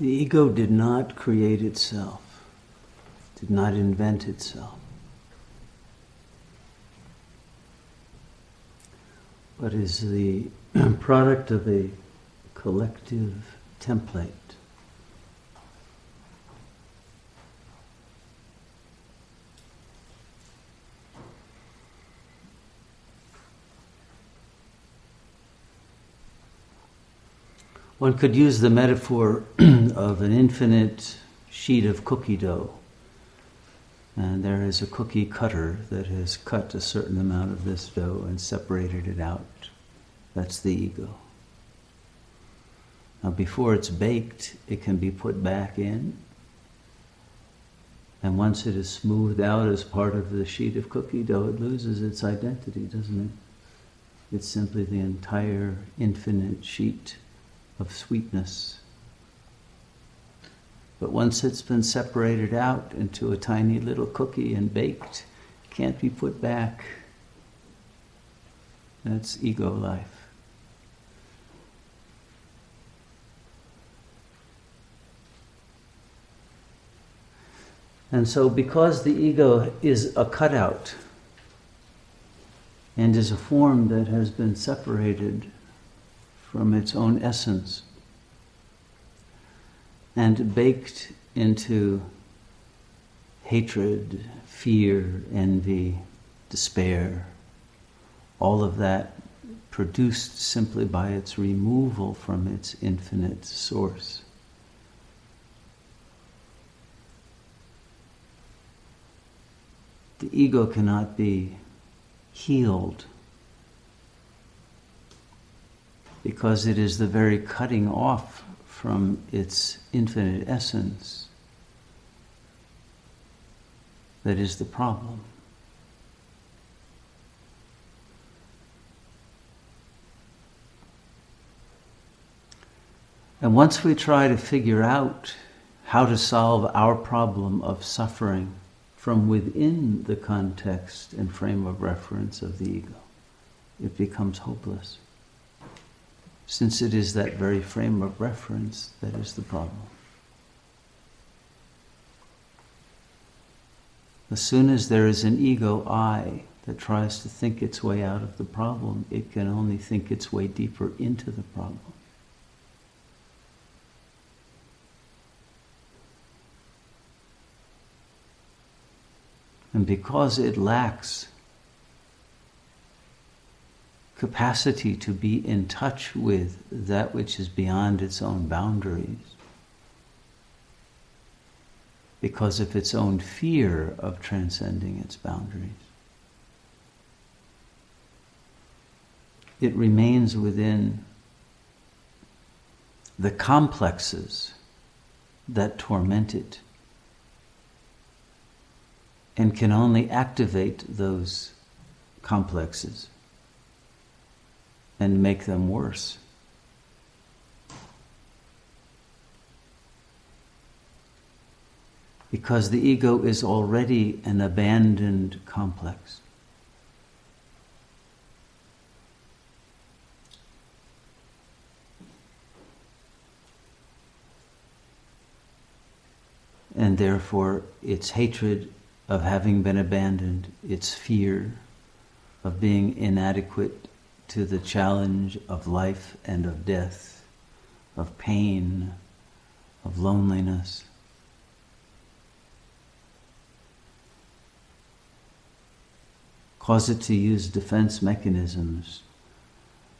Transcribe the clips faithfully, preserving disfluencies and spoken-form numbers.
The ego did not create itself, did not invent itself. But is the product of a collective template. One could use the metaphor of an infinite sheet of cookie dough. And there is a cookie cutter that has cut a certain amount of this dough and separated it out. That's the ego. Now, before it's baked, it can be put back in. And once it is smoothed out as part of the sheet of cookie dough, it loses its identity, doesn't it? It's simply the entire infinite sheet of sweetness. But once it's been separated out into a tiny little cookie and baked, it can't be put back. That's ego life. And so because the ego is a cutout and is a form that has been separated from its own essence and baked into hatred, fear, envy, despair, all of that produced simply by its removal from its infinite source. The ego cannot be healed because it is the very cutting off from its infinite essence that is the problem. And once we try to figure out how to solve our problem of suffering from within the context and frame of reference of the ego, it becomes hopeless. Since it is that very frame of reference that is the problem. As soon as there is an ego I that tries to think its way out of the problem, it can only think its way deeper into the problem. And because it lacks capacity to be in touch with that which is beyond its own boundaries, because of its own fear of transcending its boundaries, it remains within the complexes that torment it and can only activate those complexes and make them worse. Because the ego is already an abandoned complex. And therefore, its hatred of having been abandoned, its fear of being inadequate to the challenge of life and of death, of pain, of loneliness, cause it to use defense mechanisms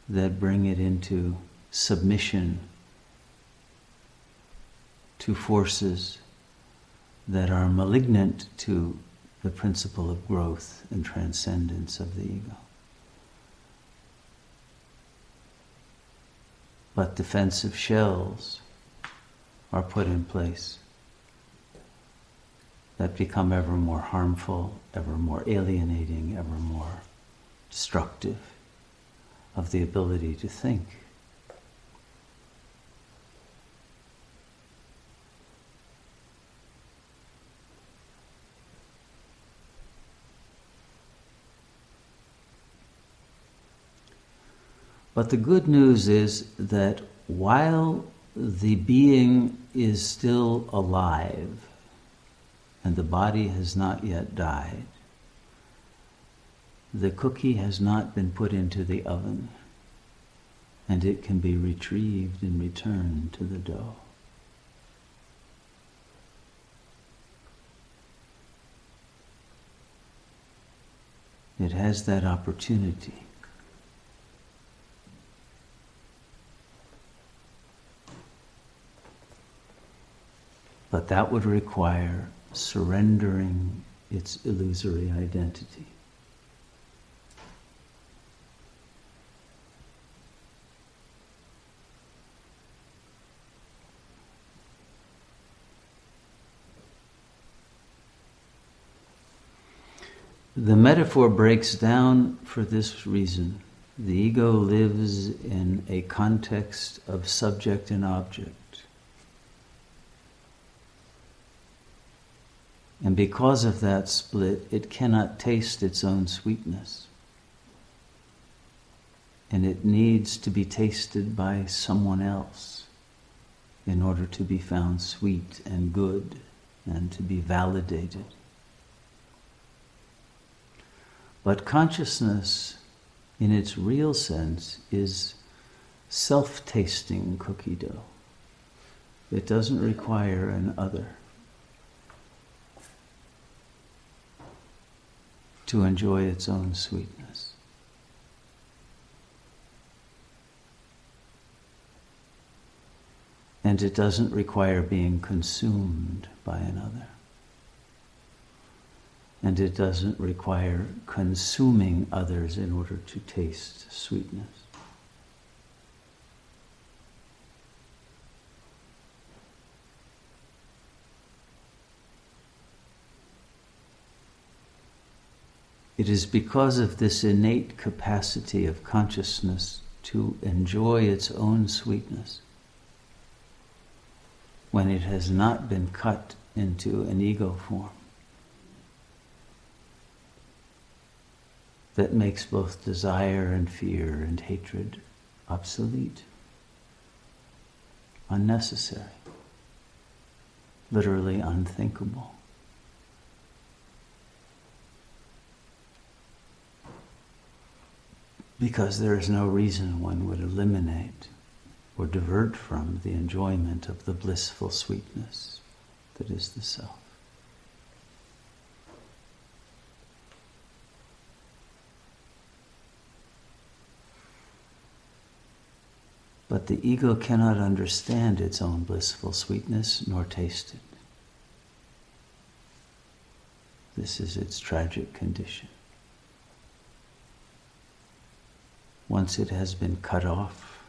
that bring it into submission to forces that are malignant to the principle of growth and transcendence of the ego. But defensive shells are put in place that become ever more harmful, ever more alienating, ever more destructive of the ability to think. But the good news is that while the being is still alive and the body has not yet died. The cookie has not been put into the oven, and it can be retrieved and returned to the dough. It has that opportunity. But that would require surrendering its illusory identity. The metaphor breaks down for this reason. The ego lives in a context of subject and object. And because of that split, it cannot taste its own sweetness. And it needs to be tasted by someone else in order to be found sweet and good and to be validated. But consciousness, in its real sense, is self-tasting cookie dough. It doesn't require an other to enjoy its own sweetness. And it doesn't require being consumed by another. And it doesn't require consuming others in order to taste sweetness. It is because of this innate capacity of consciousness to enjoy its own sweetness, when it has not been cut into an ego form, that makes both desire and fear and hatred obsolete, unnecessary, literally unthinkable. Because there is no reason one would eliminate or divert from the enjoyment of the blissful sweetness that is the self. But the ego cannot understand its own blissful sweetness, nor taste it. This is its tragic condition. Once it has been cut off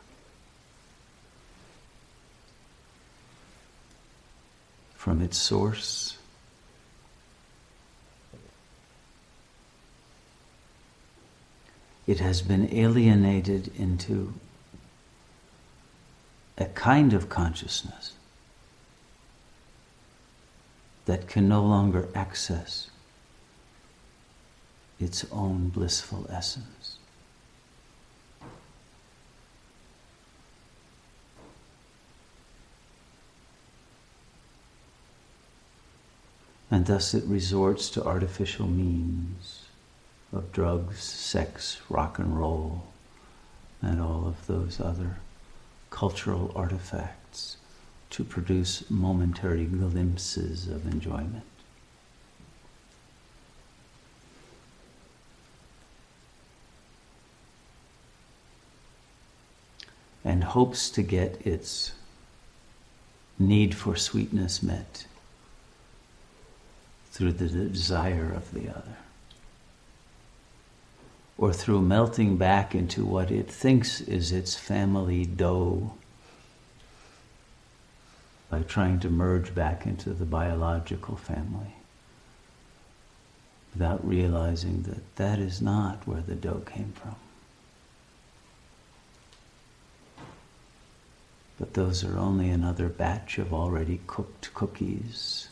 from its source, it has been alienated into a kind of consciousness that can no longer access its own blissful essence. And thus it resorts to artificial means of drugs, sex, rock and roll, and all of those other cultural artifacts to produce momentary glimpses of enjoyment. And hopes to get its need for sweetness met through the desire of the other, or through melting back into what it thinks is its family dough by trying to merge back into the biological family without realizing that that is not where the dough came from. But those are only another batch of already cooked cookies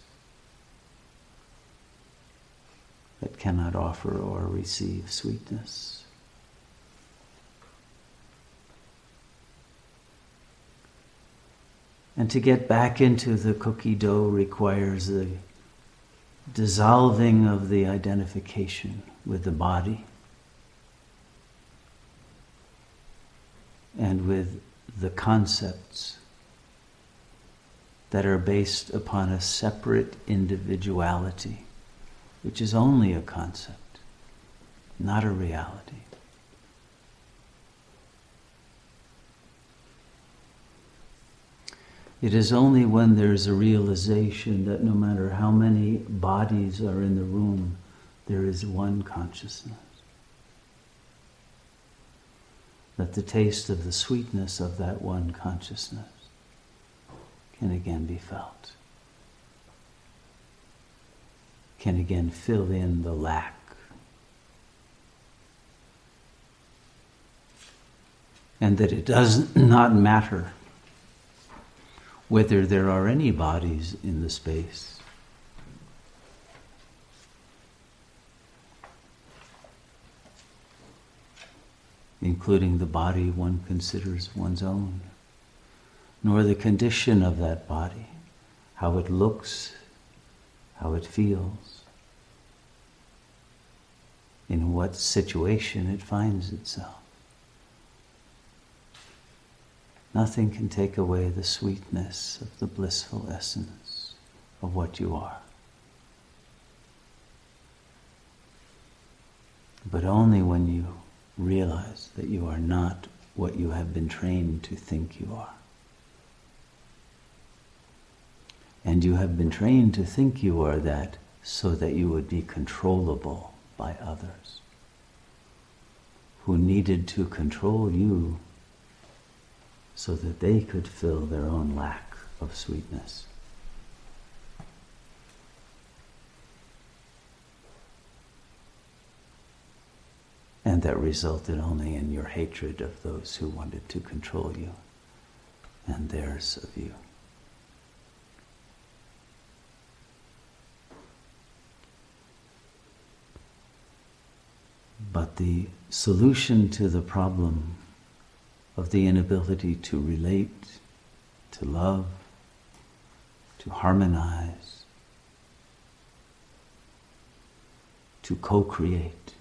that cannot offer or receive sweetness. And to get back into the cookie dough requires the dissolving of the identification with the body and with the concepts that are based upon a separate individuality, which is only a concept, not a reality. It is only when there's a realization that no matter how many bodies are in the room, there is one consciousness. That the taste of the sweetness of that one consciousness can again be felt, can again fill in the lack. And that it does not matter whether there are any bodies in the space. Including the body one considers one's own, nor the condition of that body, how it looks, how it feels, in what situation it finds itself. Nothing can take away the sweetness of the blissful essence of what you are. But only when you realize that you are not what you have been trained to think you are. And you have been trained to think you are that so that you would be controllable by others who needed to control you so that they could fill their own lack of sweetness. And that resulted only in your hatred of those who wanted to control you and theirs of you. But the solution to the problem of the inability to relate, to love, to harmonize, to co-create,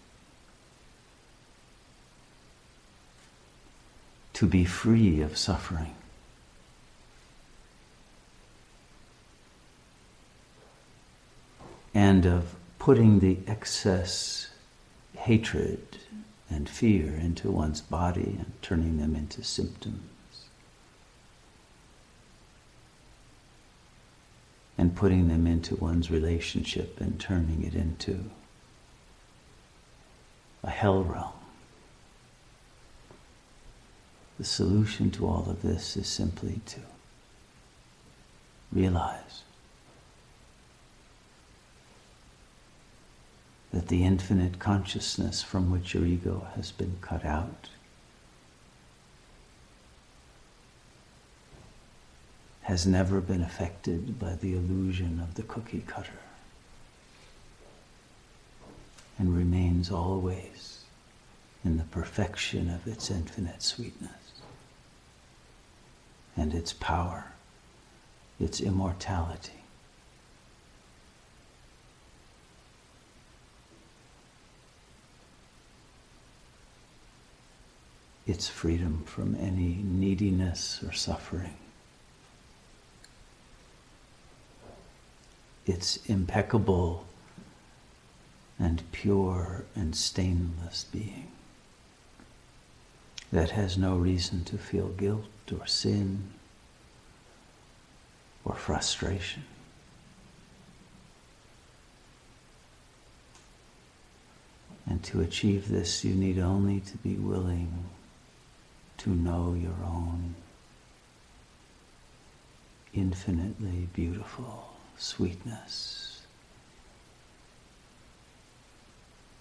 to be free of suffering, and of putting the excess hatred and fear into one's body and turning them into symptoms. And putting them into one's relationship and turning it into a hell realm. The solution to all of this is simply to realize that the infinite consciousness from which your ego has been cut out has never been affected by the illusion of the cookie cutter and remains always in the perfection of its infinite sweetness and its power, its immortality. Its freedom from any neediness or suffering, its impeccable and pure and stainless being that has no reason to feel guilt or sin or frustration. And to achieve this, you need only to be willing to know your own infinitely beautiful sweetness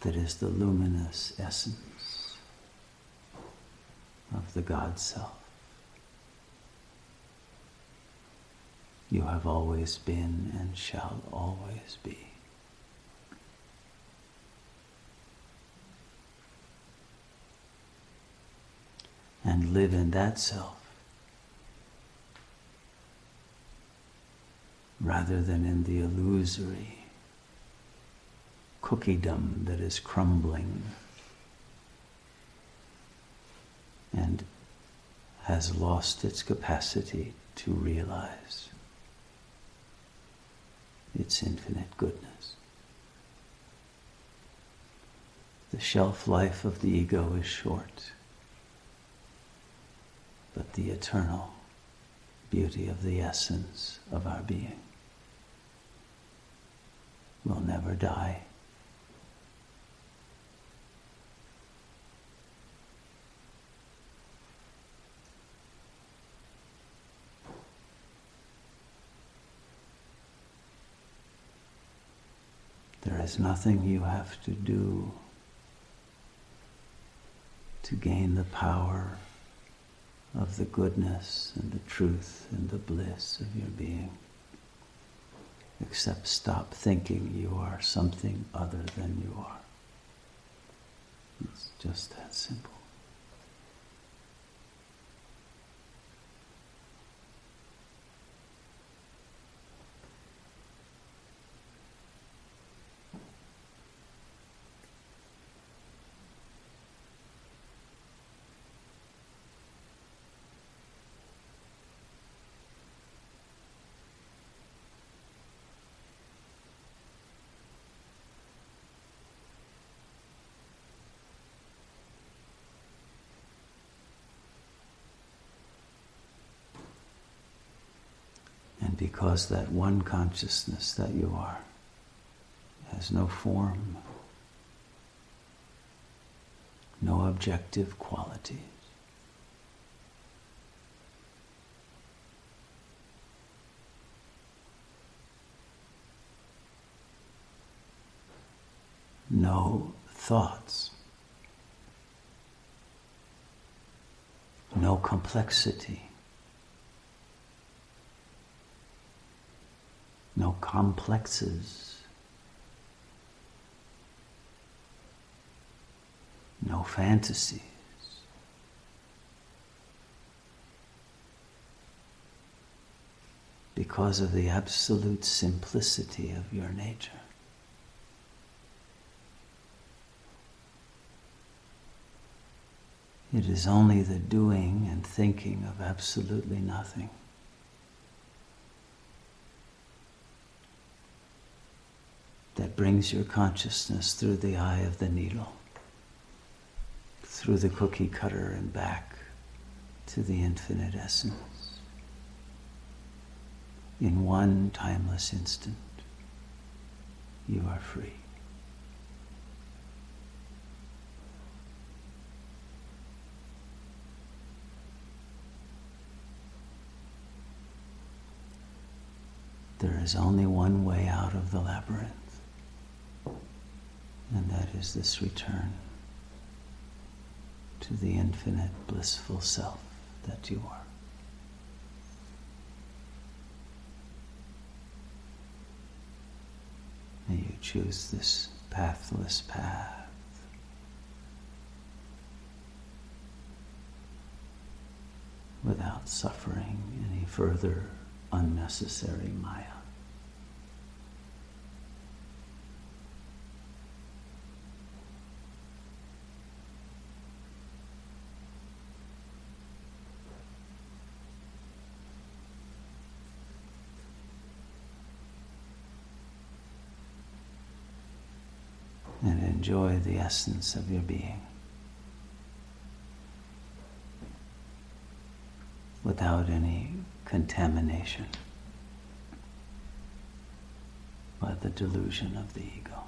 that is the luminous essence of the God Self. You have always been and shall always be. And live in that self rather than in the illusory cookiedom that is crumbling and has lost its capacity to realize its infinite goodness. The shelf life of the ego is short, but the eternal beauty of the essence of our being will never die. There is nothing you have to do to gain the power of the goodness and the truth and the bliss of your being, except stop thinking you are something other than you are. It's just that simple. Because that one consciousness that you are has no form, no objective qualities. No thoughts, no complexity, no complexes, no fantasies, because of the absolute simplicity of your nature. It is only the doing and thinking of absolutely nothing that brings your consciousness through the eye of the needle, through the cookie cutter and back to the infinite essence in one timeless instant. You are free. There is only one way out of the labyrinth, and that is this return to the infinite blissful self that you are. May you choose this pathless path without suffering any further unnecessary maya. And enjoy the essence of your being without any contamination by the delusion of the ego.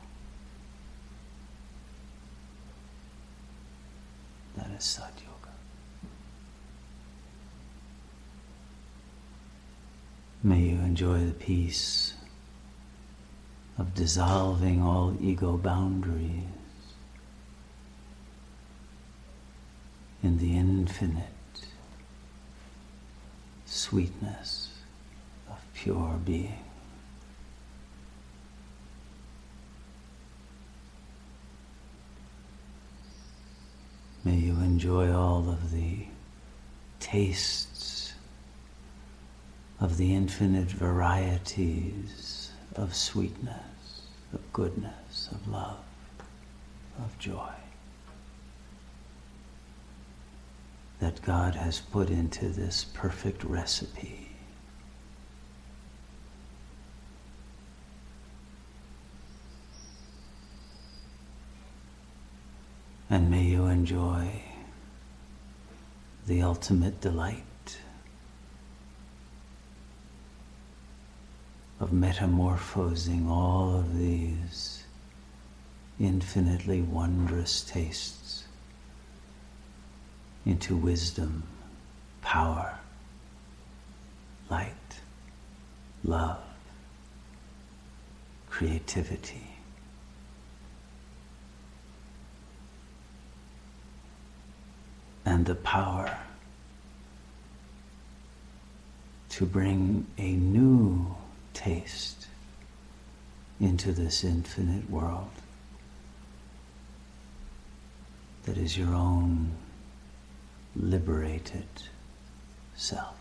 That is Satyoga. May you enjoy the peace of dissolving all ego boundaries in the infinite sweetness of pure being. May you enjoy all of the tastes of the infinite varieties of sweetness, of goodness, of love, of joy that God has put into this perfect recipe. And may you enjoy the ultimate delight of metamorphosing all of these infinitely wondrous tastes into wisdom, power, light, love, creativity. And the power to bring a new taste into this infinite world that is your own liberated self.